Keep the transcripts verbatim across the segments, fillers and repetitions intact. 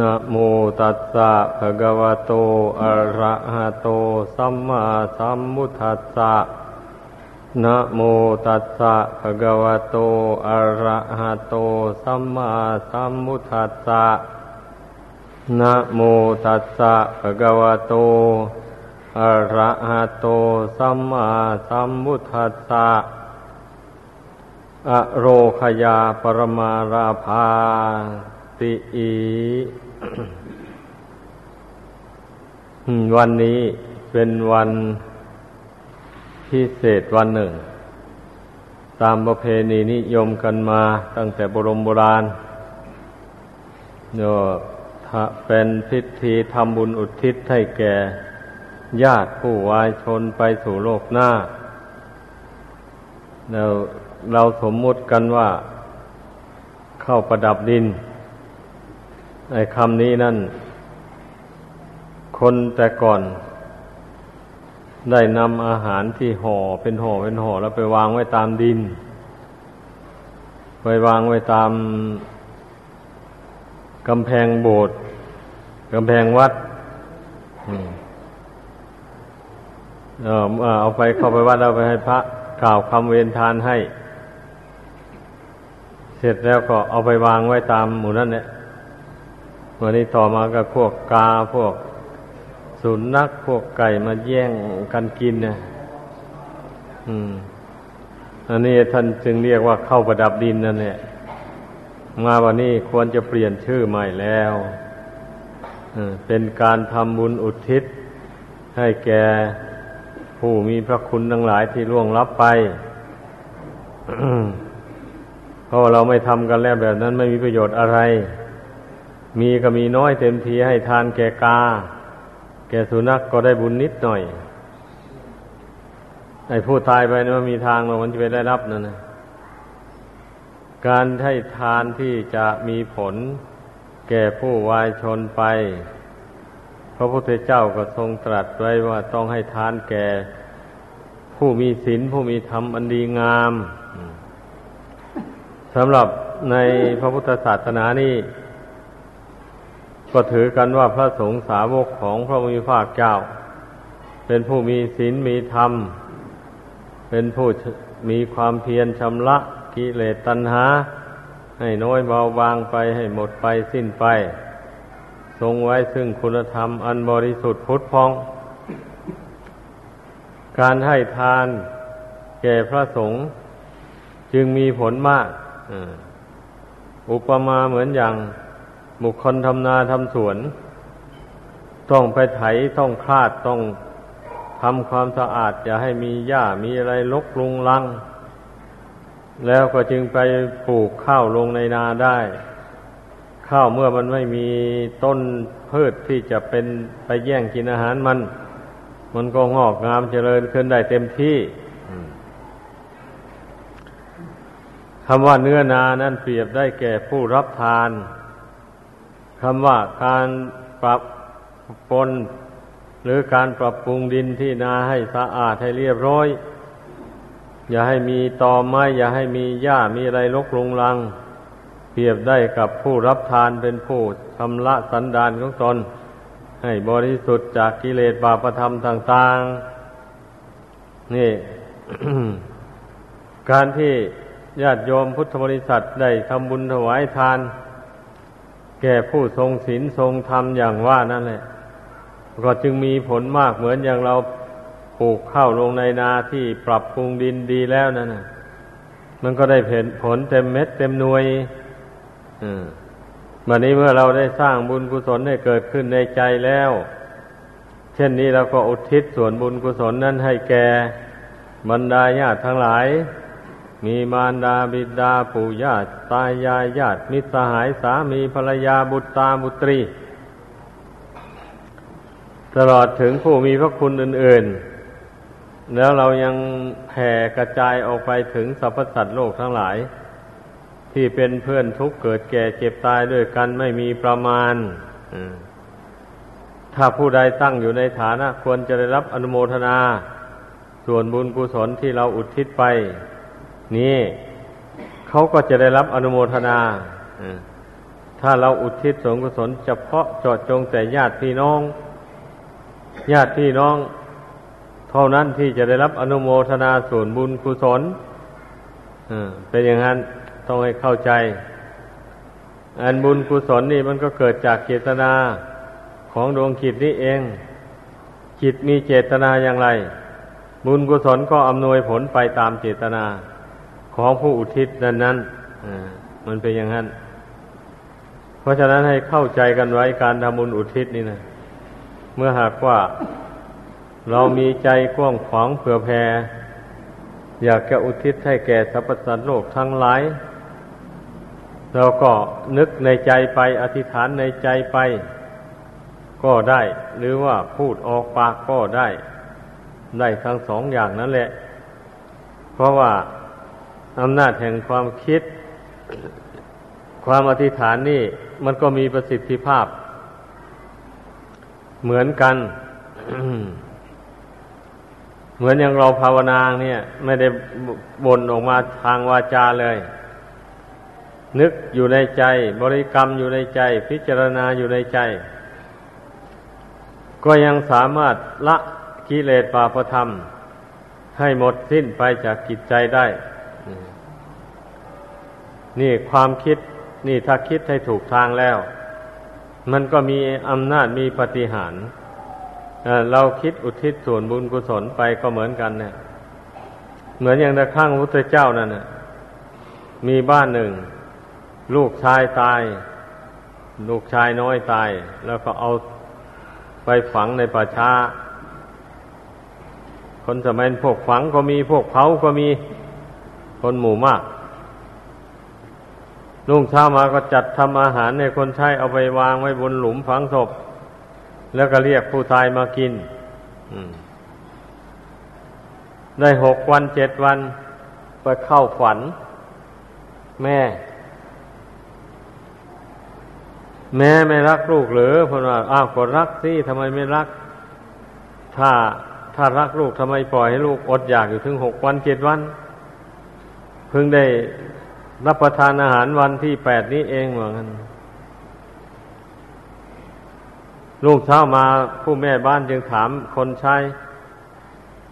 นะโมตัสสะภะคะวะโตอะระหะโตสัมมาสัมพุทธัสสะนะโมตัสสะภะคะวะโตอะระหะโตสัมมาสัมพุทธัสสะนะโมตัสสะภะคะวะโตอะระหะโตสัมมาสัมพุทธัสสะอะโรคยาปรมาราภาติอีวันนี้เป็นวันพิเศษวันหนึ่งตามประเพณีนิยมกันมาตั้งแต่โบรมโบราณโยเป็นพิธีทำบุญอุทิศให้แก่ญาติผู้วายชนไปสู่โลกหน้าเราเราสมมุติกันว่าเข้าประดับดินไอ้คำนี้นั่นคนแต่ก่อนได้นำอาหารที่ห่อเป็นห่อเป็นห่อแล้วไปวางไว้ตามดินไปวางไว้ตามกำแพงโบสถ์กำแพงวัดเออเอาไปเข้าไปวัดแล้วไปให้พระกล่าวคำเวียนทานให้เสร็จแล้วก็เอาไปวางไว้ตามหมู่นั่นแหละวันนี้ต่อมาก็พวกกาพวกสุนัขพวกไก่มาแย่งกันกินนะอืมอันนี้ท่านจึงเรียกว่าเข้าประดับดินนั่นแหละมาวันนี้ควรจะเปลี่ยนชื่อใหม่แล้วเป็นการทำบุญอุทิศให้แก่ผู้มีพระคุณทั้งหลายที่ล่วงลับไป เพราะเราไม่ทำกันแล้วแบบนั้นไม่มีประโยชน์อะไรมีก็มีน้อยเต็มทีให้ทานแก่กาแก่สุนัข ก, ก็ได้บุญนิดหน่อยไอ้ผู้ตายไปนี่มันมีทางเรามันจะไปได้รับนั่นนะการให้ทานที่จะมีผลแก่ผู้วายชนไปพระพุทธเจ้าก็ทรงตรัสไว้ว่าต้องให้ทานแก่ผู้มีศีลผู้มีธรรมอันดีงามสำหรับในพระพุทธศาสนานี่ก็ถือกันว่าพระสงฆ์สาวกของพระผู้มีพระเจ้าเป็นผู้มีศีลมีธรรมเป็นผู้มีความเพียรชำระกิเลสตัณหาให้น้อยเบาบางไปให้หมดไปสิ้นไปทรงไว้ซึ่งคุณธรรมอันบริสุทธิ์พุทธพองการให้ทานแก่พระสงฆ์จึงมีผลมากอุปมาเหมือนอย่างบุคคลทำนาทำสวนต้องไปไถต้องคลาดต้องทำความสะอาดอย่าให้มีหญ้ามีอะไรรกรุงรังแล้วก็จึงไปปลูกข้าวลงในนาได้ข้าวเมื่อมันไม่มีต้นพืชที่จะเป็นไปแย่งกินอาหารมันมันก็งอกงามเจริญขึ้นได้เต็มที่คำว่าเนื้อนานั้นเปรียบได้แก่ผู้รับทานคำว่าการปรับปนหรือการปรับปรุงดินที่นาให้สะอาดให้เรียบร้อยอย่าให้มีตอไม้อย่าให้มีหญ้ามีอะไรรกรุงรังเปรียบได้กับผู้รับทานเป็นผู้ชำระสันดานของตนให้บริสุทธิ์จากกิเลสบาปธรรมต่างๆนี่ การที่ญาติโยมพุทธบริษัทได้ทำบุญถวายทานแก่ผู้ทรงศีลทรงธรรมอย่างว่านั่นแหละก็จึงมีผลมากเหมือนอย่างเราปลูกข้าวลงในนาที่ปรับปรุงดินดีแล้วนั่นน่ะมันก็ได้ผลเต็มเม็ดเต็มหน่วยบัดนี้เมื่อเราได้สร้างบุญกุศลให้เกิดขึ้นในใจแล้วเช่นนี้เราก็อุทิศส่วนบุญกุศลนั้นให้แก่บรรดาญาติทั้งหลายมีมารดาบิดาปู่ย่าตายายญาติมิตรสหายสามีภรรยาบุตรตาบุตรีตลอดถึงผู้มีพระคุณอื่นๆแล้วเรายังแผ่กระจายออกไปถึงสรรพสัตว์โลกทั้งหลายที่เป็นเพื่อนทุกข์เกิดแก่เจ็บตายด้วยกันไม่มีประมาณถ้าผู้ใดตั้งอยู่ในฐานะควรจะได้รับอนุโมทนาส่วนบุญกุศลที่เราอุทิศไปนี่เขาก็จะได้รับอนุโมทนา ถ้าเราอุทิศส่วนกุศลเฉพาะเจาะจงแต่ญาติพี่น้องญาติพี่น้องเท่านั้นที่จะได้รับอนุโมทนาส่วนบุญกุศลเป็นอย่างนั้นต้องให้เข้าใจอันบุญกุศลนี่มันก็เกิดจากเจตนาของดวงจิตนี้เองจิตมีเจตนาอย่างไรบุญกุศลก็อำนวยผลไปตามเจตนาของผู้อุทิศนั้นนั้นมันเป็นอย่างนั้นเพราะฉะนั้นให้เข้าใจกันไว้การทำบุญอุทิศนี่นะเมื่อหากว่าเรามีใจกว้างขวางเผื่อแผ่อยากจะอุทิศให้แก่สรรพสัตว์โลกทั้งหลายเราก็นึกในใจไปอธิษฐานในใจไปก็ได้หรือว่าพูดออกปากก็ได้ได้ทั้งสองอย่างนั่นแหละเพราะว่าอำนาจแห่งความคิดความอธิษฐานนี่มันก็มีประสิทธิภาพเหมือนกัน เหมือนอย่างเราภาวนาเนี่ยไม่ได้บ่นออกมาทางวาจาเลยนึกอยู่ในใจบริกรรมอยู่ในใจพิจารณาอยู่ในใจก็ยังสามารถละกิเลสบาปธรรมให้หมดสิ้นไปจากจิตใจได้นี่ความคิดนี่ถ้าคิดให้ถูกทางแล้วมันก็มีอำนาจมีปาฏิหาริย์เราคิดอุทิศส่วนบุญกุศลไปก็เหมือนกันเนี่ยเหมือนอย่างในครั้งพระพุทธเจ้านั่นน่ะมีบ้านหนึ่งลูกชายตายลูกชายน้อยตายแล้วก็เอาไปฝังในป่าช้าคนสมัยพวกฝังก็มีพวกเผาก็มีคนหมู่มากรุ่งเช้ามาก็จัดทำอาหารให้คนใช้เอาไปวางไว้บนหลุมฝังศพแล้วก็เรียกผู้ตายมากินได้หกวันเจ็ดวันไปเข้าฝันแม่แม่ไม่รักลูกหรือเพราะว่าอ้าวก็รักสิทำไมไม่รักถ้าถ้ารักลูกทำไมปล่อยให้ลูกอดอยากอยู่ถึงหกวันเจ็ดวันเพิ่งได้รับประทานอาหารวันที่แปดนี้เองเหมือนกันลูกเช้ามาผู้แม่บ้านจึงถามคนใช้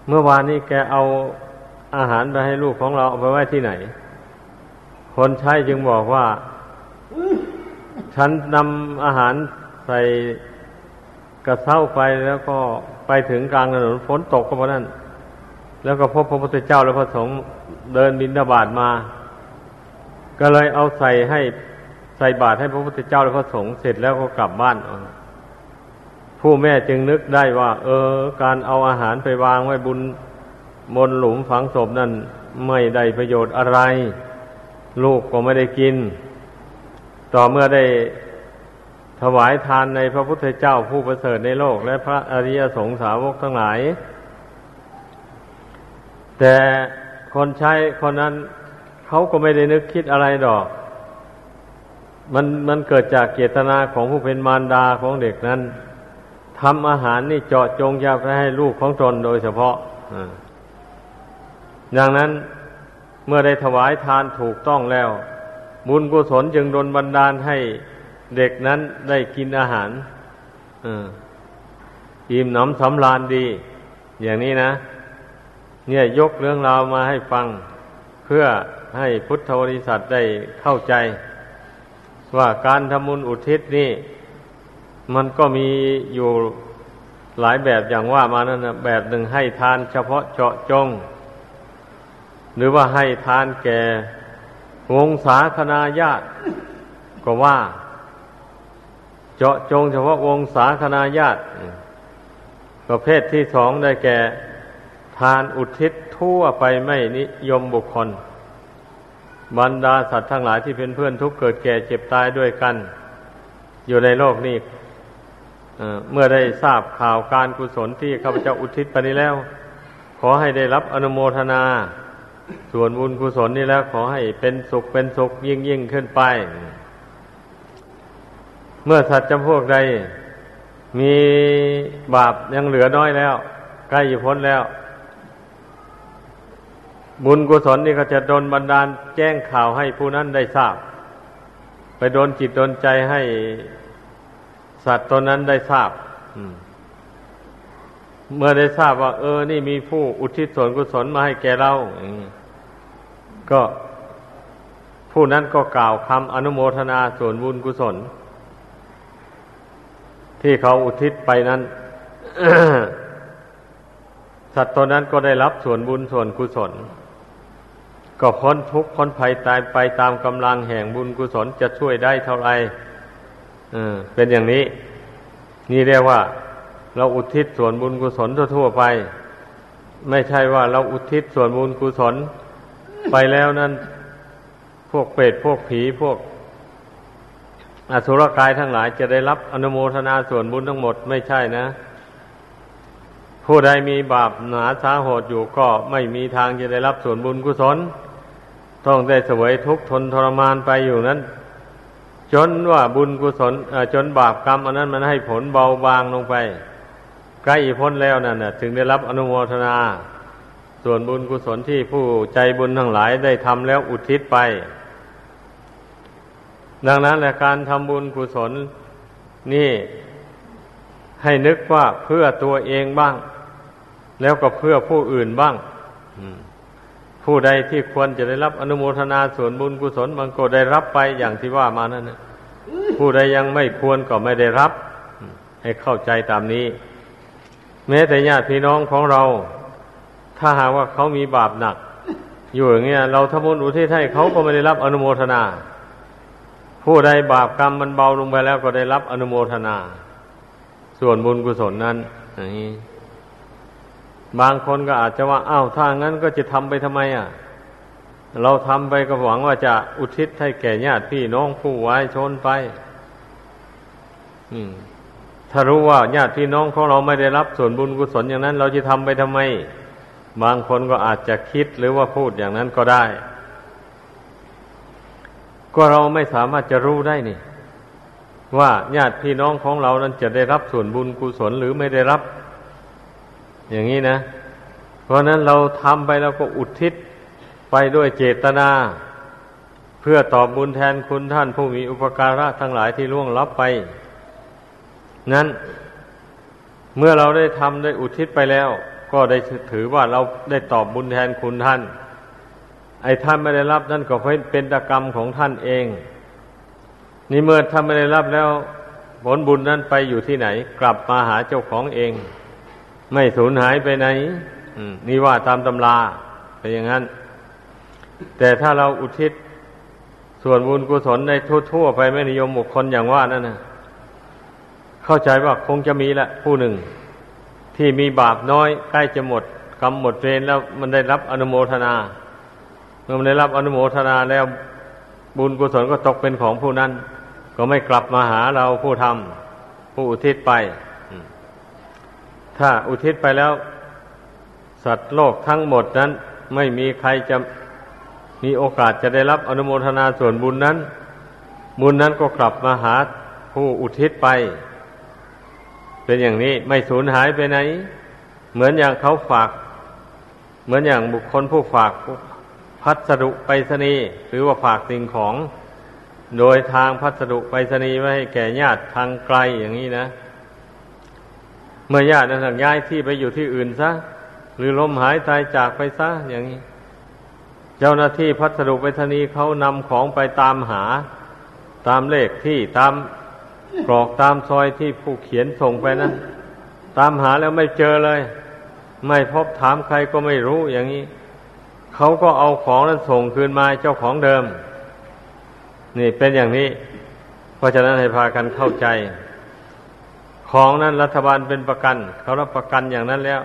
เมื่อวานนี้แกเอาอาหารไปให้ลูกของเราเอาไปไว้ที่ไหนคนใช้จึงบอกว่าฉันนำอาหารใส่กระเช้าไปแล้วก็ไปถึงกลางถนนฝนตกก็เพราะนั้นแล้วก็พบพระพุทธเจ้าและพระสงฆ์เดินบิณฑบาตมาก็เลยเอาใส่ให้ใส่บาตรให้พระพุทธเจ้าและพระสงฆ์เสร็จแล้วก็กลับบ้านผู้แม่จึงนึกได้ว่าเออการเอาอาหารไปวางไว้บนบนหลุมฝังศพนั่นไม่ได้ประโยชน์อะไรลูกก็ไม่ได้กินต่อเมื่อได้ถวายทานในพระพุทธเจ้าผู้ประเสริฐในโลกและพระอริยสงฆ์สาวกทั้งหลายแต่คนใช้คนนั้นเขาก็ไม่ได้นึกคิดอะไรดอกมันมันเกิดจากเจตนาของผู้เป็นมารดาของเด็กนั้นทำอาหารนี่เจาะจงอยากให้ลูกของตนโดยเฉพาะดังนั้นเมื่อได้ถวายทานถูกต้องแล้วบุญกุศลจึงดลบันดาลให้เด็กนั้นได้กินอาหารอิ่มหนำสำราญดีอย่างนี้นะเนี่ยยกเรื่องราวมาให้ฟังเพื่อให้พุทธบริษัทได้เข้าใจว่าการทำบุญอุทิศนี่มันก็มีอยู่หลายแบบอย่างว่ามานั่นนะแบบหนึ่งให้ทานเฉพาะเจาะจงหรือว่าให้ทานแก่วงศาคณาญาติก็ว่าเจาะจงเฉพาะวงศาคณาญาติประเภทที่สองได้แก่ทานอุทิศทั่วไปไม่นิยมบุคคลบรรดาสัตว์ทั้งหลายที่เป็นเพื่อนทุกข์เกิดแก่เจ็บตายด้วยกันอยู่ในโลกนี้เมื่อได้ทราบข่าวการกุศลที่ข้าพเจ้าอุทิศไปนี้แล้วขอให้ได้รับอนุโมทนาส่วนบุญกุศลนี้แล้วขอให้เป็นสุขเป็นสุขยิ่งยิ่งขึ้นไปเมื่อสัตว์จำพวกใดมีบาปยังเหลือน้อยแล้วใกล้จะพ้นแล้วบุญกุศลนี่ก็จะดลบันดาลแจ้งข่าวให้ผู้นั้นได้ทราบ ไปโดนจิตโดนใจให้สัตว์ตัวนั้นได้ทราบเมื่อได้ทราบว่าเออนี่มีผู้อุทิศส่วนกุศลมาให้แก่เราก็ผู้นั้นก็กล่าวคำอนุโมทนาส่วนบุญกุศลที่เขาอุทิศไปนั้น สัตว์ตัวนั้นก็ได้รับส่วนบุญส่วนกุศลก็พ้นทุกข์พ้นภัยตายไปตามกำลังแห่งบุญกุศลจะช่วยได้เท่าไหร่เป็นอย่างนี้นี่เรียกว่าเราอุทิศส่วนบุญกุศลทั่วๆไปไม่ใช่ว่าเราอุทิศส่วนบุญกุศลไปแล้วนั้นพวกเปรตพวกผีพวกอสุรกายทั้งหลายจะได้รับอนุโมทนาส่วนบุญทั้งหมดไม่ใช่นะผู้ใดมีบาปหนาสาโหดอยู่ก็ไม่มีทางจะได้รับส่วนบุญกุศลต้องได้เสวยทุกข์ทนทรมานไปอยู่นั้นจนว่าบุญกุศลจนบาปกรรมอันนั้นมันให้ผลเบาบางลงไปใกล้พ้นแล้วนั่นน่ะถึงได้รับอนุโมทนาส่วนบุญกุศลที่ผู้ใจบุญทั้งหลายได้ทำแล้วอุทิศไปดังนั้นแหละการทำบุญกุศลนี่ให้นึกว่าเพื่อตัวเองบ้างแล้วก็เพื่อผู้อื่นบ้างผู้ใดที่ควรจะได้รับอนุโมทนาส่วนบุญกุศลมันก็ได้รับไปอย่างที่ว่ามานั่นนะผู้ใดยังไม่ควรก็ไม่ได้รับให้เข้าใจตามนี้แม้แต่ญาติพี่น้องของเราถ้าหากว่าเขามีบาปหนักอยู่อย่างเงี้ยเราทำบุญอุทิศให้เขาก็ไม่ได้รับอนุโมทนาผู้ใดบาปกรรมมันเบาลงไปแล้วก็ได้รับอนุโมทนาส่วนบุญกุศลนั้นบางคนก็อาจจะว่าอ้าวถ้างั้นก็จะทำไปทำไมอ่ะเราทำไปก็หวังว่าจะอุทิศให้แก่ญาติพี่น้องผู้วายชนไปถ้ารู้ว่าญาติพี่น้องของเราไม่ได้รับส่วนบุญกุศลอย่างนั้นเราจะทำไปทำไมบางคนก็อาจจะคิดหรือว่าพูดอย่างนั้นก็ได้ก็เราไม่สามารถจะรู้ได้นี่ว่าญาติพี่น้องของเรานั้นจะได้รับส่วนบุญกุศลหรือไม่ได้รับอย่างนี้นะเพราะนั้นเราทำไปแล้วก็อุทิศไปด้วยเจตนาเพื่อตอบบุญแทนคุณท่านผู้มีอุปการะทั้งหลายที่ล่วงลับไปนั้นเมื่อเราได้ทำได้อุทิศไปแล้วก็ได้ถือว่าเราได้ตอบบุญแทนคุณท่านไอ้ท่านไม่ได้รับนั่นก็เป็นกรรมของท่านเองนี่เมื่อท่านไม่ได้รับแล้วผลบุญนั้นไปอยู่ที่ไหนกลับมาหาเจ้าของเองไม่สูญหายไปไหนนี่ว่าตามตำราไปอย่างนั้นแต่ถ้าเราอุทิศส่วนบุญกุศลในทั่วๆไปไม่นิยมบุคคลอย่างว่านั่นนะเข้าใจว่าคงจะมีละผู้หนึ่งที่มีบาปน้อยใกล้จะหมดกรรมหมดเวรแล้วมันได้รับอนุโมทนาเมื่อมันได้รับอนุโมทนาแล้วบุญกุศลก็ตกเป็นของผู้นั้นก็ไม่กลับมาหาเราผู้ทำผู้อุทิศไปถ้าอุทิศไปแล้วสัตว์โลกทั้งหมดนั้นไม่มีใครจะมีโอกาสจะได้รับอนุโมทนาส่วนบุญนั้นบุญนั้นก็กลับมาหาผู้อุทิศไปเป็นอย่างนี้ไม่สูญหายไปไหนเหมือนอย่างเขาฝากเหมือนอย่างบุคคลผู้ฝากพัสดุไปรษณีย์หรือว่าฝากสิ่งของโดยทางพัสดุไปรษณีย์ไว้ให้แก่ญาติทางไกลอย่างนี้นะเมื่อญาตินั้นย้ายที่ไปอยู่ที่อื่นซะหรือล้มหายตายจากไปซะอย่างนี้เจ้าหน้าที่พัสดุไปรษณีย์เขานำของไปตามหาตามเลขที่ตามกรอกตามซอยที่ผู้เขียนส่งไปนะตามหาแล้วไม่เจอเลยไม่พบถามใครก็ไม่รู้อย่างนี้เขาก็เอาของนั้นส่งคืนมาเจ้าของเดิมนี่เป็นอย่างนี้เพราะฉะนั้นให้พากันเข้าใจของนั้นรัฐบาลเป็นประกันเขารับประกันอย่างนั้นแล้ว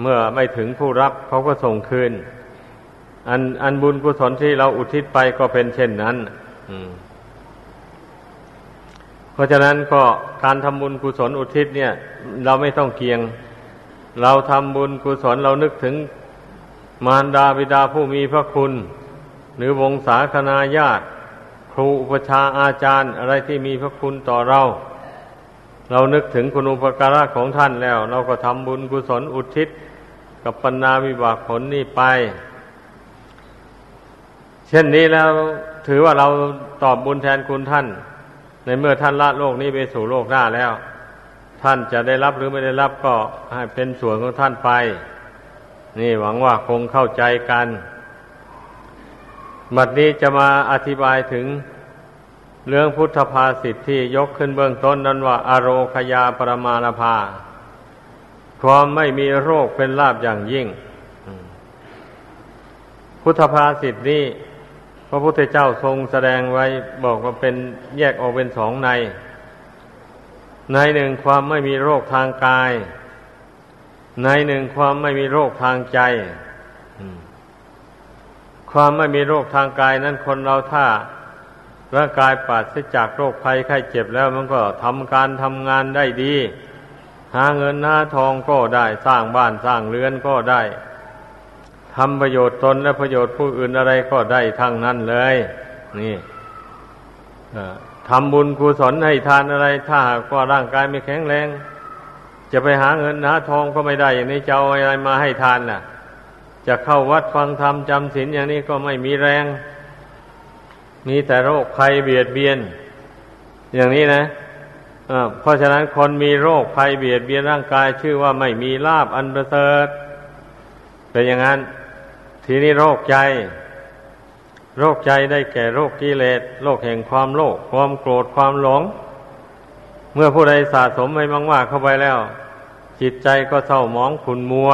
เมื่อไม่ถึงผู้รับเขาก็ส่งคืนอันอันบุญกุศลที่เราอุทิศไปก็เป็นเช่นนั้นเพราะฉะนั้นก็การทำบุญกุศลอุทิศเนี่ยเราไม่ต้องเกียงเราทำบุญกุศลเรานึกถึงมารดาบิดาผู้มีพระคุณหรือวงศาคณาญาติครูอุปชาอาจารย์อะไรที่มีพระคุณต่อเราเรานึกถึงคุณอุปการะของท่านแล้วเราก็ทำบุญกุศลอุทิศกับปัญญาวิบากผลนี่ไปเช่นนี้แล้ว ถือว่าเราตอบบุญแทนคุณท่านในเมื่อท่านละโลกนี้ไปสู่โลกหน้าแล้วท่านจะได้รับหรือไม่ได้รับก็ให้เป็นส่วนของท่านไปนี่หวังว่าคงเข้าใจกันบัดนี้จะมาอธิบายถึงเรื่องพุทธภาษิตที่ยกขึ้นเบื้องต้นนั้นว่าอโรคยาปรมาณภาความไม่มีโรคเป็นลาภอย่างยิ่งพุทธภาษิตนี้พระพุทธเจ้าทรงแสดงไว้บอกว่าเป็นแยกออกเป็นสองในในหนึ่งความไม่มีโรคทางกายในหนึ่งความไม่มีโรคทางใจความไม่มีโรคทางกายนั้นคนเราถ้าร่างกายปราศจากโรคภัยไข้เจ็บแล้วมันก็ทำการทำงานได้ดีหาเงินหาทองก็ได้สร้างบ้านสร้างเรือนก็ได้ทำประโยชน์ตนและประโยชน์ผู้อื่นอะไรก็ได้ทั้งนั้นเลยนี่ทำบุญกุศลให้ทานอะไรถ้าหากว่าร่างกายไม่แข็งแรงจะไปหาเงินหาทองก็ไม่ได้อย่างนี้จะเอาอะไรมาให้ทานน่ะจะเข้าวัดฟังธรรมจำศีลอย่างนี้ก็ไม่มีแรงมีแต่โรคภัยเบียดเบียนอย่างนี้นะเพราะฉะนั้นคนมีโรคภัยเบียดเบียนร่างกายชื่อว่าไม่มีลาภอันประเสริฐเป็นอย่างนั้นทีนี้โรคใจโรคใจได้แก่โรคกิเลสโรคแห่งความโลภความโกรธความหลงเมื่อผู้ใดสะสมให้มากๆเข้าไปแล้วจิตใจก็เศร้าหมองขุ่นมัว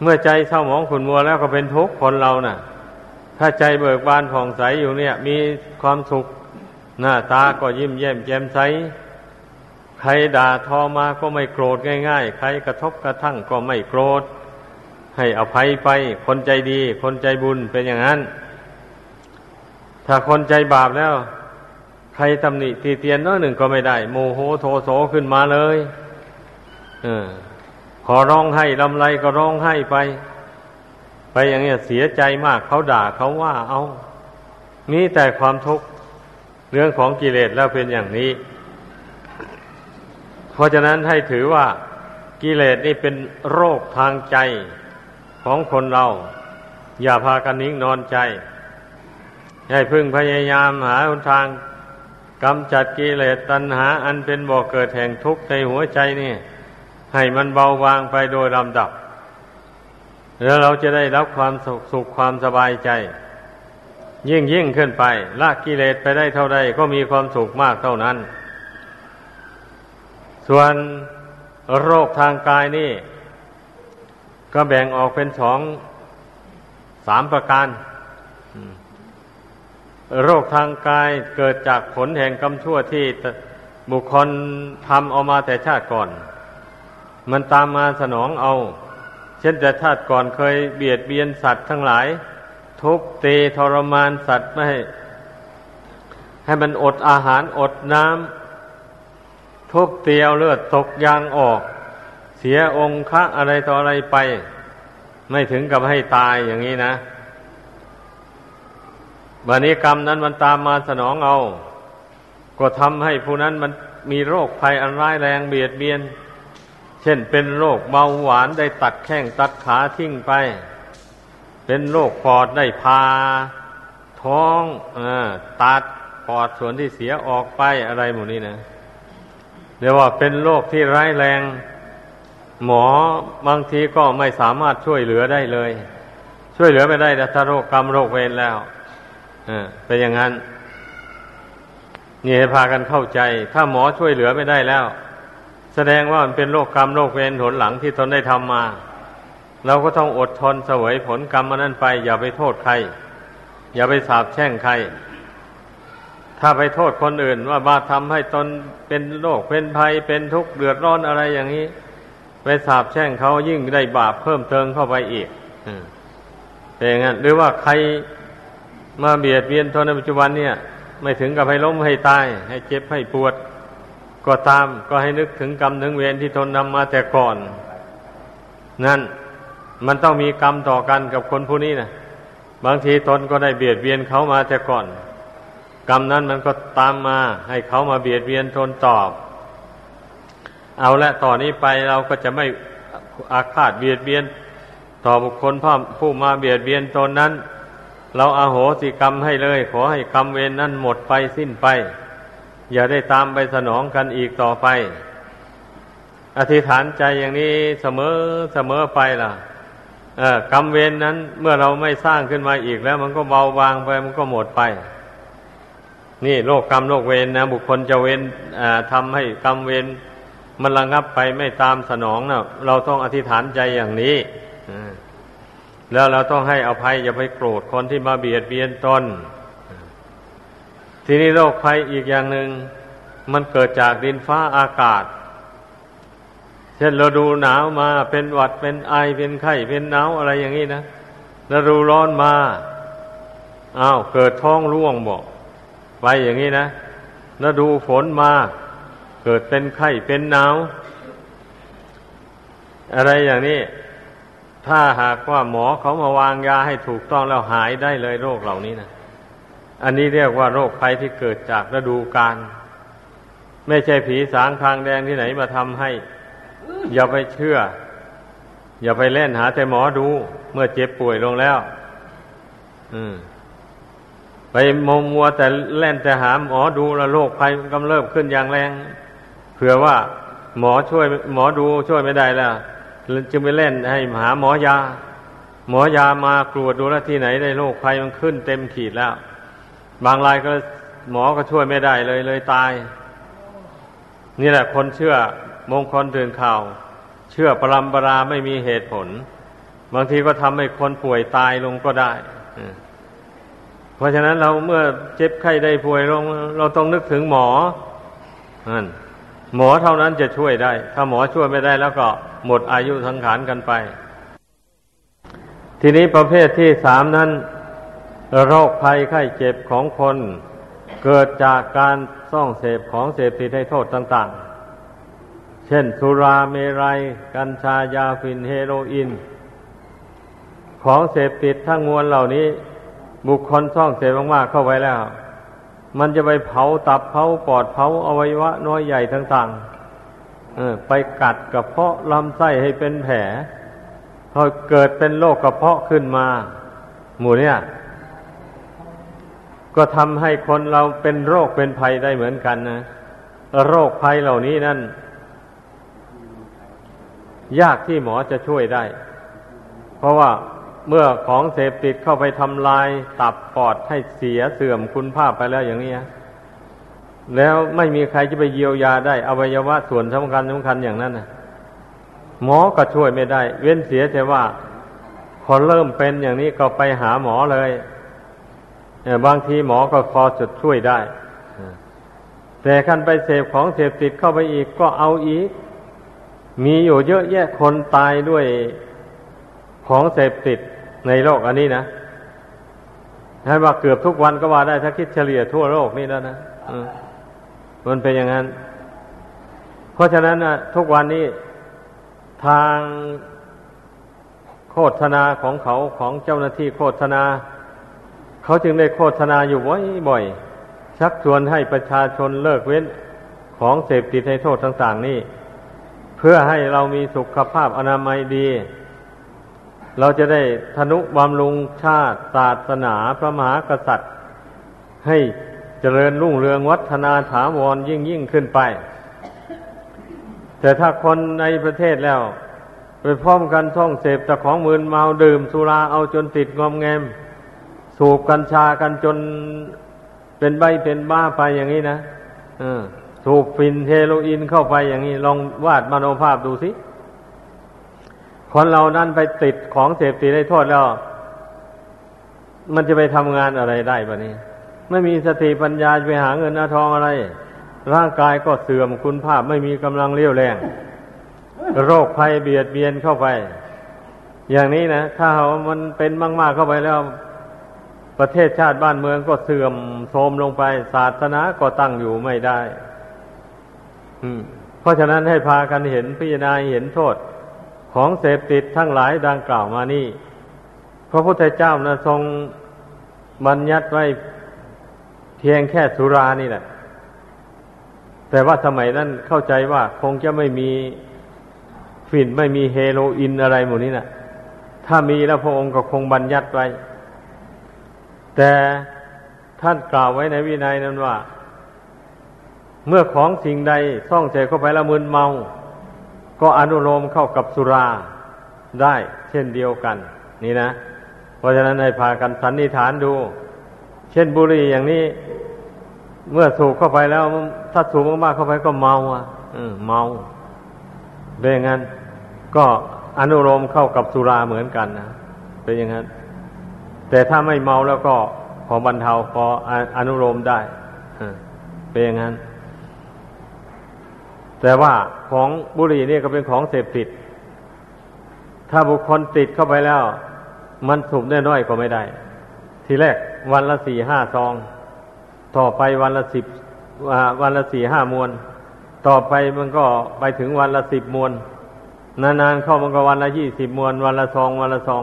เมื่อใจเศร้าหมองขุ่นมัวแล้วก็เป็นทุกข์คนเราน่ะถ้าใจเบิกบานผ่องใสอยู่เนี่ยมีความสุขหน้าตาก็ยิ้มแย้มแจ่มใสใครด่าทอมาก็ไม่โกรธง่ายๆใครกระทบกระทั่งก็ไม่โกรธให้อภัยไปคนใจดีคนใจบุญเป็นอย่างนั้นถ้าคนใจบาปแล้วใครตำหนิตีเตียนน้อยหนึ่งก็ไม่ได้โมโหโทโสขึ้นมาเลยเออขอร้องให้ลำไรก็ร้องให้ไปไปอย่างเงี้ยเสียใจมากเขาด่าเขาว่าเอามีแต่ความทุกข์เรื่องของกิเลสแล้วเป็นอย่างนี้เพราะฉะนั้นให้ถือว่ากิเลสนี่เป็นโรคทางใจของคนเราอย่าพากันนิ่งนอนใจให้พึ่งพยายามหาหนทางกำจัดกิเลสตัณหาอันเป็นบ่อเกิดแห่งทุกข์ในหัวใจนี่ให้มันเบาบางไปโดยลำดับแล้วเราจะได้รับความสุขสุขความสบายใจยิ่งยิ่งขึ้นไปละกิเลสไปได้เท่าใดก็มีความสุขมากเท่านั้นส่วนโรคทางกายนี่ก็แบ่งออกเป็นสองสามประการโรคทางกายเกิดจากผลแห่งกรรมชั่วที่บุคคลทำเอามาแต่ชาติก่อนมันตามมาสนองเอาเช่นแต่ชาติก่อนเคยเบียดเบียนสัตว์ทั้งหลายทุบตีทรมานสัตว์ไม่ให้ให้มันอดอาหารอดน้ำทุบเตียวเลือดตกยางออกเสียองค์คะอะไรต่ออะไรไปไม่ถึงกับให้ตายอย่างนี้นะบัดนี้กรรมนั้นมันตามมาสนองเอาก็ทำให้ผู้นั้นมันมีโรคภัยอันร้ายแรงเบียดเบียนเช่นเป็นโรคเบาหวานได้ตัดแข้งตัดขาทิ้งไปเป็นโรคปอดได้พาท้องเอ่อตัดปอดส่วนที่เสียออกไปอะไรหมดนี้นะเรียกว่าเป็นโรคที่ร้ายแรงหมอบางทีก็ไม่สามารถช่วยเหลือได้เลยช่วยเหลือไม่ได้นะถ้าโรคกรรมโรคเวรแล้วอ่าเป็นอย่างนั้นนี่ให้พากันเข้าใจถ้าหมอช่วยเหลือไม่ได้แล้วแสดงว่ามันเป็นโรคกรรมโรคเวรหนหลังที่ตนได้ทำมาเราก็ต้องอดทนเสวยผลกรรมนั้นไปอย่าไปโทษใครอย่าไปสาปแช่งใครถ้าไปโทษคนอื่นว่าบาปทำให้ตนเป็นโรคเป็นภัยเป็นทุกข์เดือดร้อนอะไรอย่างนี้ไปสาปแช่งเขายิ่งได้บาปเพิ่มเติมเข้าไปอีกเป็นอย่างนั้นหรือว่าใครมาเบียดเบียนตนในปัจจุบันเนี่ยไม่ถึงกับให้ล้มให้ตายให้เจ็บให้ปวดก็ตามก็ให้นึกถึงกรรมถึงเวรที่ตนนำมาแต่ก่อนนั่นมันต้องมีกรรมต่อกันกับคนผู้นี้นะบางทีตนก็ได้เบียดเบียนเขามาแต่ก่อนกรรมนั้นมันก็ตามมาให้เขามาเบียดเบียนทนตอบเอาละต่อนนี้ไปเราก็จะไม่อาฆาตเบียดเบียนต่อบุคคลผู้มาเบียดเบียนตนนั้น เราอาโหสิกรรมให้เลยขอให้กรรมเวร น, นั้นหมดไปสิ้นไปอย่าได้ตามไปสนองกันอีกต่อไปอธิษฐานใจอย่างนี้เสมอเสมอไปล่ะเอ่อกรรมเวร น, นั้นเมื่อเราไม่สร้างขึ้นมาอีกแล้วมันก็เบาบางไปมันก็หมดไปนี่โลกกรรมโลกเวร น, นะบุคคลจะเวรอ่าทำให้กรรมเวรมันระงับไปไม่ตามสนองนะเราต้องอธิษฐานใจอย่างนี้แล้วเราต้องให้อภัยอย่าไปโกรธคนที่มาเบียดเบียนตนทีนี้โรคภัยอีกอย่างหนึ่งมันเกิดจากดินฟ้าอากาศเช่นเราดูหนาวมาเป็นหวัดเป็นไอเป็นไข้เป็นหนาวอะไรอย่างนี้นะเราดูร้อนมาอ้าวเกิดท้องร่วงบ่ไปอย่างนี้นะเราดูฝนมาเกิดเป็นไข้เป็นหนาวอะไรอย่างนี้ถ้าหากว่าหมอเขามาวางยาให้ถูกต้องแล้วหายได้เลยโรคเหล่านี้นะอันนี้เรียกว่าโรคภัยที่เกิดจากฤดูกาลไม่ใช่ผีสางคางแดงที่ไหนมาทำให้อย่าไปเชื่ออย่าไปเล่นหาแต่หมอดูเมื่อเจ็บป่วยลงแล้วอืมไปมัวมัวแต่เล่นแต่หาหมอดูแล้วโรคภัยกำเริบขึ้นอย่างแรงเผื่อว่าหมอช่วยหมอดูช่วยไม่ได้แล้วจึงไปเล่นให้หาหมอยาหมอยามากรวดดูแลที่ไหนได้โรคภัยมันขึ้นเต็มขีดแล้วบางรายก็หมอก็ช่วยไม่ได้เลยเลยตายนี่แหละคนเชื่อมงคลตื่นข่าวเชื่อปรำปราไม่มีเหตุผลบางทีก็ทำให้คนป่วยตายลงก็ได้เพราะฉะนั้นเราเมื่อเจ็บไข้ได้ป่วยลงเราต้องนึกถึงหมอนั่นหมอเท่านั้นจะช่วยได้ถ้าหมอช่วยไม่ได้แล้วก็หมดอายุสังขารกันไปทีนี้ประเภทที่สามนั้นโรคภัยไข้เจ็บของคนเกิดจากการส่องเสพของเสพติดให้โทษต่างๆเช่นสุราเมรัยกัญชายาฟินเฮโรอีนของเสพติดทั้งมวลเหล่านี้บุคคลส่องเสพมากๆเข้าไปแล้วมันจะไปเผาตับเผาปอดเผาอวัยวะน้อยใหญ่ต่างๆเออไปกัดกระเพาะลำไส้ให้เป็นแผลพอเกิดเป็นโรคกระเพาะขึ้นมาหมู่เนี่ยก็ทำให้คนเราเป็นโรคเป็นภัยได้เหมือนกันนะโรคภัยเหล่านี้นั่นยากที่หมอจะช่วยได้เพราะว่าเมื่อของเสพติดเข้าไปทำลายตับปอดให้เสียเสื่อมคุณภาพไปแล้วอย่างนี้แล้วไม่มีใครจะไปเยียวยาได้อวัยวะส่วนสำคัญสำคัญอย่างนั้นนะหมอก็ช่วยไม่ได้เว้นเสียแต่ว่าพอเริ่มเป็นอย่างนี้ก็ไปหาหมอเลยบางทีหมอก็พอจะช่วยได้แต่คันไปเสพของเสพติดเข้าไปอีกก็เอาอีกมีอยู่เยอะแยะคนตายด้วยของเสพติดในโลกอันนี้นะให้ว่าเกือบทุกวันก็ว่าได้ถ้าคิดเฉลี่ยทั่วโลกนี่แล้วนะมันเป็นอย่างนั้นเพราะฉะนั้นนะทุกวันนี้ทางโฆษณาของเขาของเจ้าหน้าที่โฆษณาเขาจึงได้โฆษณาอยู่บ่อยๆชักชวนให้ประชาชนเลิกเว้นของเสพติดให้โทษต่างๆนี่เพื่อให้เรามีสุขภาพอนามัยดีเราจะได้ทนุบำรุงชาติศาสนาพระมหากษัตริย์ให้เจริญรุ่งเรืองวัฒนาถาวรยิ่งยิ่งขึ้นไปแต่ถ้าคนในประเทศแล้วไปพร้อมกันท่องเสพแต่ของมึนเมาดื่มสุราเอาจนติดงอมแงมสูบกัญชากันจนเป็นใบเป็นบ้าไปอย่างนี้นะเออสูบฟินเฮโรอีนเข้าไปอย่างนี้ลองวาดมโนภาพดูสิคนเรานั่นไปติดของเสพติดได้โทษแล้วมันจะไปทำงานอะไรได้บ้านี้ไม่มีสติปัญญาไปหาเงินหาทองอะไรร่างกายก็เสื่อมคุณภาพไม่มีกำลังเรี่ยวแรงโรคภัยเบียดเบียนเข้าไปอย่างนี้นะถ้ามันเป็นมากๆเข้าไปแล้วประเทศชาติบ้านเมืองก็เสื่อมโทรมลงไปศาสนาก็ตั้งอยู่ไม่ได้เพราะฉะนั้นให้พากันเห็นพิจารณาเห็นโทษของเสพติดทั้งหลายดังกล่าวมานี่พระพุทธเจ้านะทรงบัญญัติไว้เพียงแค่สุรานี่แหละแต่ว่าสมัยนั้นเข้าใจว่าคงจะไม่มีฝิ่นไม่มีเฮโรอีนอะไรหมดนี้นะถ้ามีแล้วพระองค์ก็คงบัญญัติไว้ แต่ท่านกล่าวไว้ในวินัยนั้นว่าเมื่อของสิ่งใดส่องเสพเข้าไปแล้วมึนเมาก็อนุโลมเข้ากับสุราได้เช่นเดียวกันนี่นะเพราะฉะนั้นให้พากันสันนิษฐานดูเช่นบุหรี่อย่างนี้เมื่อสูบเข้าไปแล้วถ้าสูบมากๆเข้าไปก็เมาอ่ะเมาเป็นอย่างนั้นก็อนุโลมเข้ากับสุราเหมือนกันนะเป็นอย่างนั้นแต่ถ้าไม่เมาแล้วก็พอบรรเทาพออนุโลมได้เป็นอย่างนั้นแต่ว่าของบุหรี่นี่ก็เป็นของเสพติดถ้าบุคคลติดเข้าไปแล้วมันสูบน้อยๆก็ไม่ได้ทีแรกวันละ สี่ห้า ซองต่อไปวันละสิบอ่าวันละ สี่ห้า มวนต่อไปมันก็ไปถึงวันละสิบมวนนานๆเข้ามันก็วันละยี่สิบมวนวันละซองวันละซอง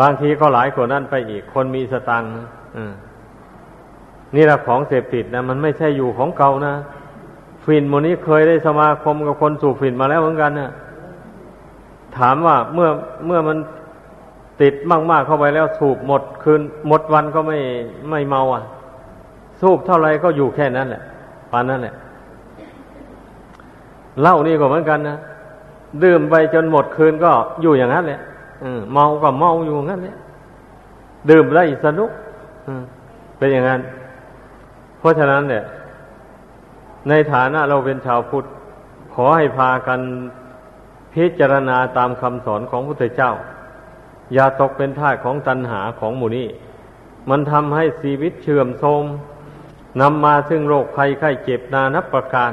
บางทีก็หลายกว่านั้นไปอีกคนมีสตังค์อืมนี่ละของเสพติดนะมันไม่ใช่อยู่ของเก่านะฝิ่นหมู่นี้เคยได้สมาคมกับคนสูบฝิ่นมาแล้วเหมือนกันนะถามว่าเมื่อเมื่อมันติดมากๆเข้าไปแล้วสูบหมดคืนหมดวันก็ไม่ไม่เมาอ่ะสูบเท่าไรก็อยู่แค่นั้นแหละปานนั้นแหละเหล้านี่ก็เหมือนกันนะดื่มไปจนหมดคืนก็อยู่อย่างนั้นแหละเมาก็เมาอยู่อย่างนั้นแหละดื่มได้สนุกเป็นอย่างนั้นเพราะฉะนั้นเนี่ยในฐานะเราเป็นชาวพุทธขอให้พากันพิจารณาตามคำสอนของพระพุทธเจ้าอย่าตกเป็นทาสของตัณหาของหมู่นี้มันทำให้ชีวิตเสื่อมโทรมนำมาซึ่งโรคภัยไข้เจ็บนานับประการ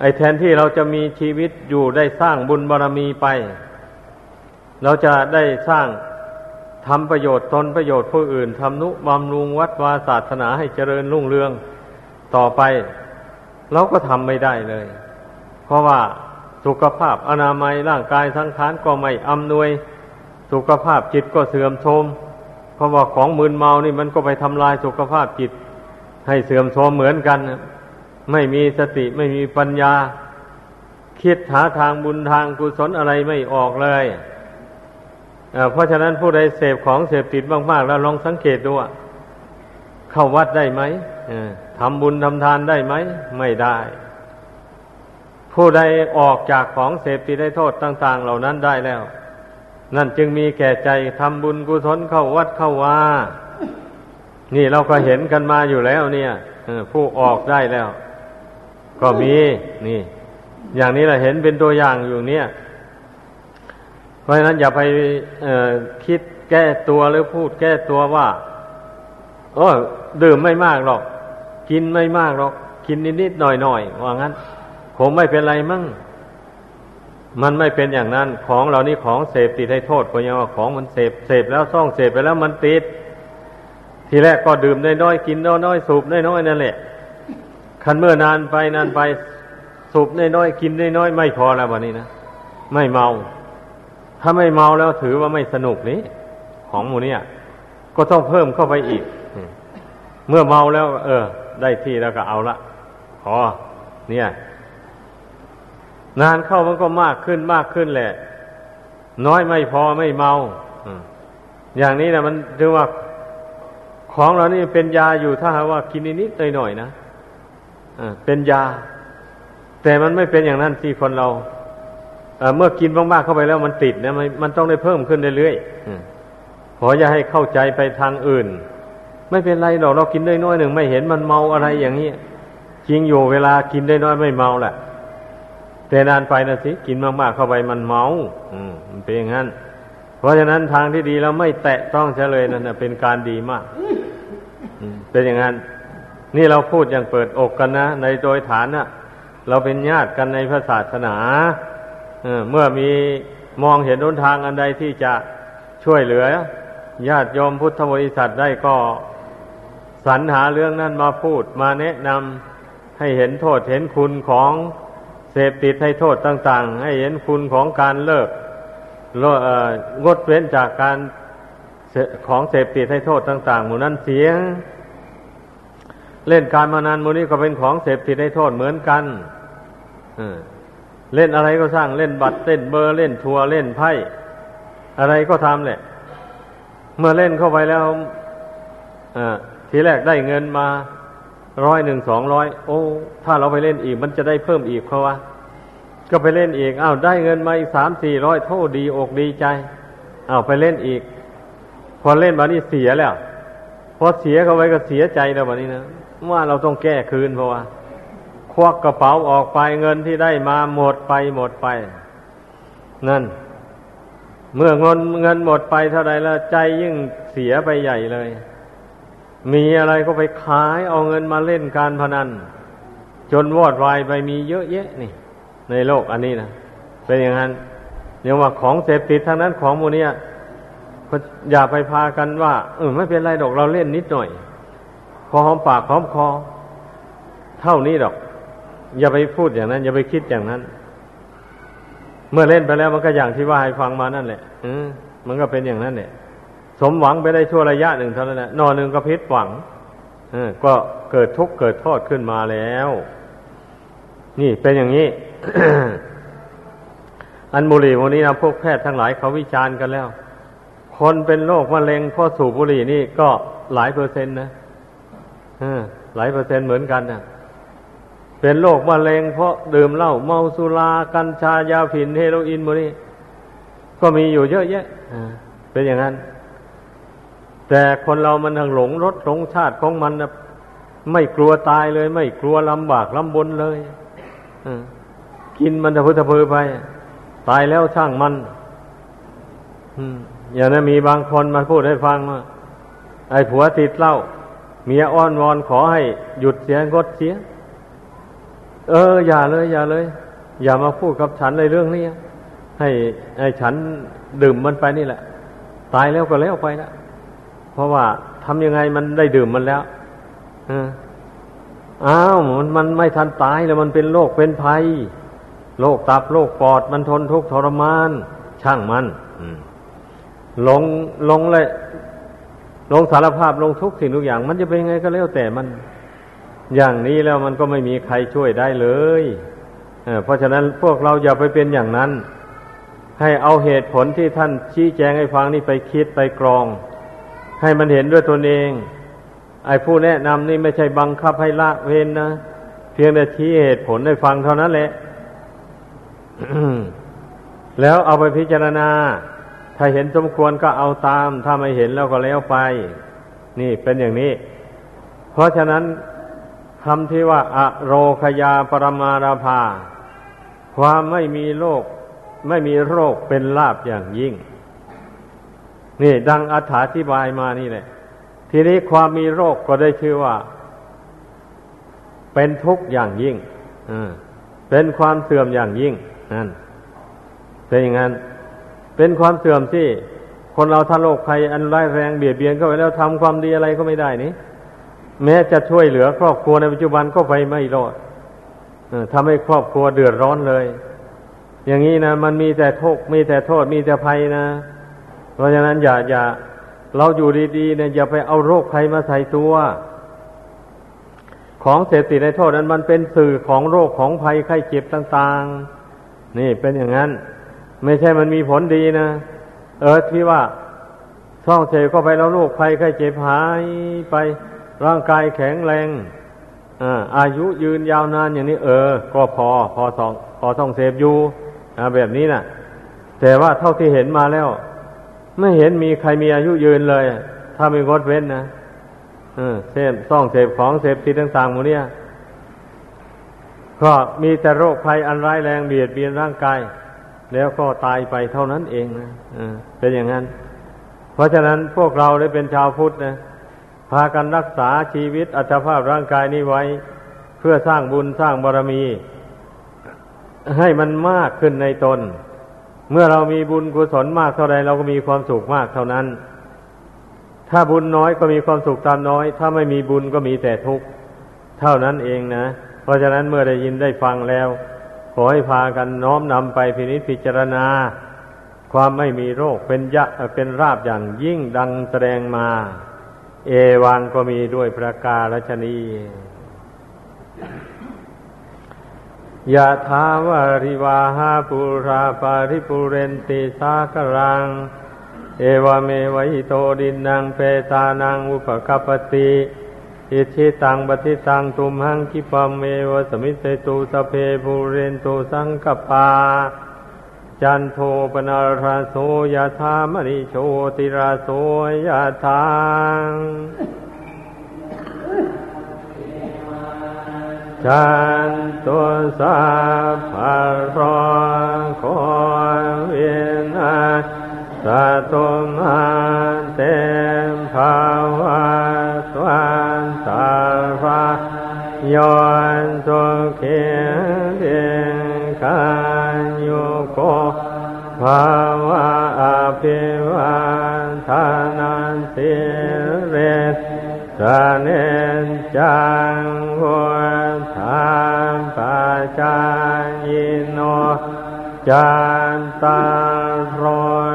ไอ้แทนที่เราจะมีชีวิตอยู่ได้สร้างบุญบารมีไปเราจะได้สร้างทำประโยชน์ตนประโยชน์ผู้อื่นทำนุบำรุงวัดวาศาสนาให้เจริญรุ่งเรืองต่อไปเราก็ทำไม่ได้เลยเพราะว่าสุขภาพอนามัยร่างกายสังขารก็ไม่อำนวยสุขภาพจิตก็เสื่อมโทรมเพราะว่าของมึนเมานี่มันก็ไปทำลายสุขภาพจิตให้เสื่อมโทรมเหมือนกันไม่มีสติไม่มีปัญญาคิดหาทางบุญทางกุศลอะไรไม่ออกเลยเพราะฉะนั้นผู้ใดเสพของเสพติดมากๆแล้วลองสังเกตดูว่าเข้าวัดได้ไหมทำบุญทำทานได้ไหมไม่ได้ผู้ใดออกจากของเสพติดได้โทษต่างๆเหล่านั้นได้แล้วนั่นจึงมีแก่ใจทำบุญกุศลเข้าวัดเข้าว่านี่เราก็เห็นกันมาอยู่แล้วเนี่ยผู้ออกได้แล้วก็มีนี่อย่างนี้เราเห็นเป็นตัวอย่างอยู่เนี่ยเพราะฉะนั้นอย่าไปคิดแก้ตัวหรือพูดแก้ตัวว่าโอ้ดื่มไม่มากหรอกกินไม่มากหรอกกินนิดๆหน่อยๆว่างั้นคงไม่เป็นไรมั้งมันไม่เป็นอย่างนั้นของเหล่านี้ของเสพติดให้โทษก็ยังว่าของมันเสพเสพแล้วซ่องเสพไปแล้วมันติดทีแรกก็ดื่มน้อยๆกินน้อยๆสูบน้อยๆนั่นแหละคันเมื่อนานไปนานไปสูบน้อยๆกินน้อยๆไม่พอแล้ววันนี้นะไม่เมาถ้าไม่เมาแล้วถือว่าไม่สนุกนี้ของหมู่เนี่ยก็ต้องเพิ่มเข้าไปอีกเมื่อเมาแล้วเออได้ที่แล้วก็เอาละพอเนี่ยนานเข้ามันก็มากขึ้นมากขึ้นแหละน้อยไม่พอไม่เมาอย่างนี้นะมันถือว่าของเรานี่เป็นยาอยู่ถ้าหากว่ากินนิดๆหน่อยๆนะเป็นยาแต่มันไม่เป็นอย่างนั้นที่คนเราเมื่อกินมากๆเข้าไปแล้วมันติดนะมันต้องได้เพิ่มขึ้นเรื่อยๆขออย่าให้เข้าใจไปทางอื่นไม่เป็นไรหรอกเรากินน้อยๆหนึ่งไม่เห็นมันเมาอะไรอย่างนี้จริงอยู่เวลากินน้อยๆไม่เมาแหละแต่นานไปนะสิกินมากๆเข้าไปมันเมาอืมมันเป็นอย่างนั้นเพราะฉะนั้นทางที่ดีแล้วไม่แตะต้องเฉลยนั่นนะเป็นการดีมากเป็นอย่างนั้นนี่เราพูดอย่างเปิดอกกันนะในโดยฐานนะเราเป็นญาติกันในพระศาสนาเออเมื่อมีมองเห็นหนทางอันใดที่จะช่วยเหลือญาติโยมพุทธบริษัทได้ก็สรรหาเรื่องนั้นมาพูดมาแนะนำให้เห็นโทษเห็นคุณของเสพติดให้โทษต่างๆให้เห็นคุณของการเลิกงดเว้นจากการของเสพติดให้โทษต่างๆหมู่นั้นเสียเล่นการมานานหมู่นี้ก็เป็นของเสพติดให้โทษเหมือนกันเล่นอะไรก็สร้างเล่นบัตรเล่นเบอร์เล่นทัวร์เล่นไพ่อะไรก็ทำแหละ เมื่อเล่นเข้าไปแล้วทีแรกได้เงินมาร้อยหนึ่งสองร้อยโอ้ถ้าเราไปเล่นอีกมันจะได้เพิ่มอีกเพราะว่าก็ไปเล่นอีกอ้าวได้เงินมาอีกสามสี่ร้อยโทษดีอกดีใจอ้าวไปเล่นอีกพอเล่นมานี่เสียแล้วพอเสียเข้าไปก็เสียใจแล้วแบบนี้นะว่าเราต้องแก้คืนเพราะว่าควักกระเป๋าออกไปเงินที่ได้มาหมดไปหมดไปนั่นเมื่อเงินเงินหมดไปเท่าไรแล้วใจยิ่งเสียไปใหญ่เลยมีอะไรก็ไปขายเอาเงินมาเล่นการพนันจนวอดวายไปมีเยอะแยะนี่ในโลกอันนี้นะเป็นอย่างนั้นเดี๋ยวว่าของเสพติดทางนั้นของพวกนี้อย่าไปพากันว่าเออไม่เป็นไรดอกเราเล่นนิดหน่อยพอหอมปากหอมคอเท่านี้ดอกอย่าไปพูดอย่างนั้นอย่าไปคิดอย่างนั้นเมื่อเล่นไปแล้วมันก็อย่างที่ว่าให้ฟังมานั่นแหละอืมมันก็เป็นอย่างนั้นแหละสมหวังไปได้ชั่วระยะหนึ่งเท่านั้นแหละนอนหนึ่งก็ผิดหวังเออก็เกิดทุกข์เกิดโทษขึ้นมาแล้วนี่เป็นอย่างนี้ อันบุหรี่วันนี้นะพวกแพทย์ทั้งหลายเขาวิจารณ์กันแล้วคนเป็นโรคมะเร็งเพราะสูบบุหรี่นี่ก็หลายเปอร์เซ็นต์นะเออหลายเปอร์เซ็นต์เหมือนกันนะเป็นโรคมะเร็งเพราะดื่มเหล้าเมาสุรากัญชายาฝิ่นเฮโรอีนพวกนี้ก็มีอยู่เยอะแยะเป็นอย่างนั้นแต่คนเรามันทั้งหลงรสหลงชาติของมันนะไม่กลัวตายเลยไม่กลัวลำบากลำบนเลยกินมันทะพุทะเพอไปตายแล้วช่างมันอย่างนั้นมีบางคนมาพูดให้ฟังว่าไอ้ผัวติดเหล้าเมียอ้อนวอนขอให้หยุดเสียงดเสียเอออย่าเลยอย่าเลยอย่ามาพูดกับฉันในเรื่องนี้ให้ให้ฉันดื่มมันไปนี่แหละตายแล้วก็แล้วไปนะเพราะว่าทำยังไงมันได้ดื่มมันแล้วอ้าวมันมันไม่ทันตายแล้วมันเป็นโรคเป็นภัยโรคตับโรคปอดมันทนทุกข์ทรมานช่างมันลงลงเลยลงสารภาพลงทุกสิ่งทุกอย่างมันจะเป็นยังไงก็แล้วแต่มันอย่างนี้แล้วมันก็ไม่มีใครช่วยได้เลยเออเพราะฉะนั้นพวกเราอย่าไปเป็นอย่างนั้นให้เอาเหตุผลที่ท่านชี้แจงให้ฟังนี่ไปคิดไปกรองให้มันเห็นด้วยตนเองไอ้ผู้แนะนำนี่ไม่ใช่บังคับให้ละเว้นนะเพียงแต่ชี้เหตุผลให้ฟังเท่านั้นแหละ แล้วเอาไปพิจารณาถ้าเห็นสมควรก็เอาตามถ้าไม่เห็นแล้วก็แล้วไปนี่เป็นอย่างนี้เพราะฉะนั้นคำที่ว่าอโรคยาปรมาราภาความไม่มีโรคไม่มีโรคเป็นลาภอย่างยิ่งนี่ดังอธิบายมานี่แหละทีนี้ความมีโรคก็ได้ชื่อว่าเป็นทุกข์อย่างยิ่งเป็นความเสื่อมอย่างยิ่งนั่นเป็นอย่างนั้นเป็นความเสื่อมที่คนเราถ้าโรคภัยอันร้ายแรงเบียดเบียนเข้าไปแล้วทำความดีอะไรก็ไม่ได้นี่แม้จะช่วยเหลือครอบครัวในปัจจุบันก็ไปไม่รอดทำให้ครอบครัวเดือดร้อนเลยอย่างนี้นะมันมีแต่ทุกข์มีแต่โทษมีแต่ภัยนะเพราะฉะนั้นอย่าอย่าเราอยู่ดีๆเนี่ยอย่าไปเอาโรคภัยมาใส่ตัวของเสพติดในโทษนั้นมันเป็นสื่อของโรคของภัยไข้เจ็บต่างๆนี่เป็นอย่างนั้นไม่ใช่มันมีผลดีนะเออที่ว่าท่องเสพเข้าไปแล้วโรคภัยไข้เจ็บหายไปร่างกายแข็งแรงอ่าอายุยืนยาวนานอย่างนี้เออก็พอพอท่องพอท่องเสพอยู่อ่าแบบนี้น่ะแต่ว่าเท่าที่เห็นมาแล้วไม่เห็นมีใครมีอายุยืนเลยถ้าไม่งดเว้นนะเออเสพท่องเสพของเสพติดต่างๆหมดเนี่ยก็มีแต่โรคภัยอันร้ายแรงเบียดเบียนร่างกายแล้วก็ตายไปเท่านั้นเองนะเออเป็นอย่างนั้นเพราะฉะนั้นพวกเราได้เป็นชาวพุทธนะพากันรักษาชีวิตอัตภาพร่างกายนี้ไว้เพื่อสร้างบุญสร้างบารมีให้มันมากขึ้นในตนเมื่อเรามีบุญกุศลมากเท่าใดเราก็มีความสุขมากเท่านั้นถ้าบุญน้อยก็มีความสุขตามน้อยถ้าไม่มีบุญก็มีแต่ทุกข์เท่านั้นเองนะเพราะฉะนั้นเมื่อได้ยินได้ฟังแล้วขอให้พากันน้อมนำไปพินิจพิจารณาความไม่มีโรคเป็นยะเป็นราภอย่างยิ่งดังแสดงมาเอวังก็มีด้วยประการฉะนี้ยะถาวาริวาหาปุราปาริปุเรนติสากรัง เอวเมวะอิโตดินนางเปตานางอุปกัปปติอิชิตังปฏิตังตุมหังคิปะเมวะสมิเตตุสเพภูเรนตุสังคปาจันโทปนาราโสยธามณิโชติราโสยธาจันโทสัพพะโรโควินาสตุมาเตภาวะสวันตารายอนสุขิเดขันโยโกภาวะอภิวันทานันติเรศสเนจังวุฒาปัจจายโนจันตาร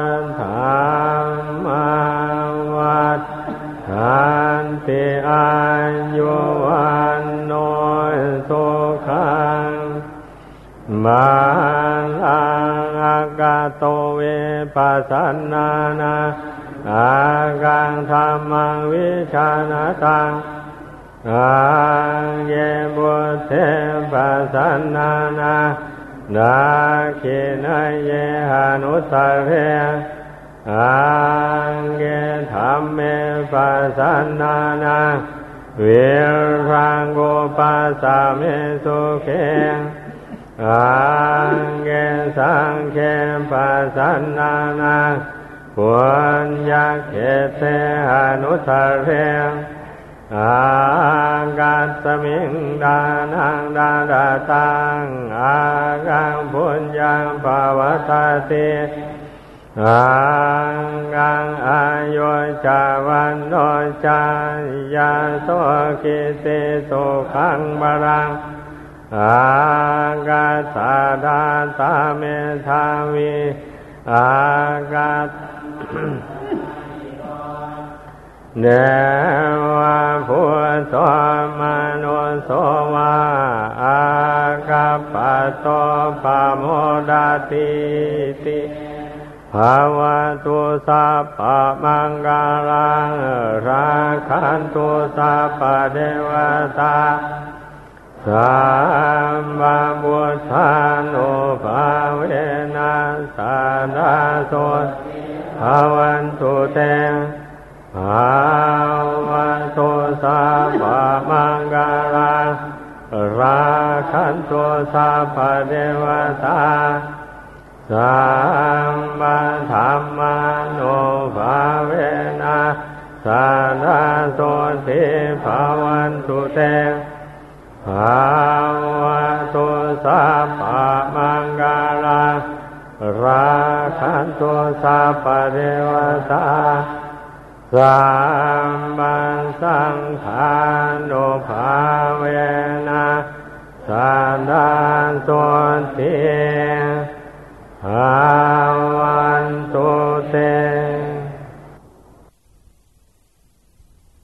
นธรรมวัฏฐานเตอายุวันโนสุขังมังอังอากาโตเวปัสสนานาอากังธรรมังวิชานาตังอาเยบุเทปัสสนานานาคินะเยหานุสาเรอังเกธัมเมปัสสนานาวิรังโกปัสสะเมสุเขอังเกสังเขปัสสนานาปุญญาเขเตหานุสาเรอากัสสมิงดานังดาดาตังอากังพุญญังภาวตาติอากังอายุจาวันโนจายาโสกิเตโสขังบรังอากัสสะดาตาเมธาวิอากัสเนวะพุทโธมโนโสวะอากัปปะโตปะโมดาติติภาวะตุสัพพะมังคลังราคันตุสัพพะเทวตาสัมมาบุทธานุภาเวนะสานาโสภาวันตุเตภาวะโตสัพพะมังคลังราคันโตสัพพะเทวตาสัมมาธัมมานุภาเวนะสานาโสติภาวันตุเตภาวะโตสัพพะมังคลังราคันโตสัพพะเทวตาสัมมาสังฆานุภาเวนะสานังโสติ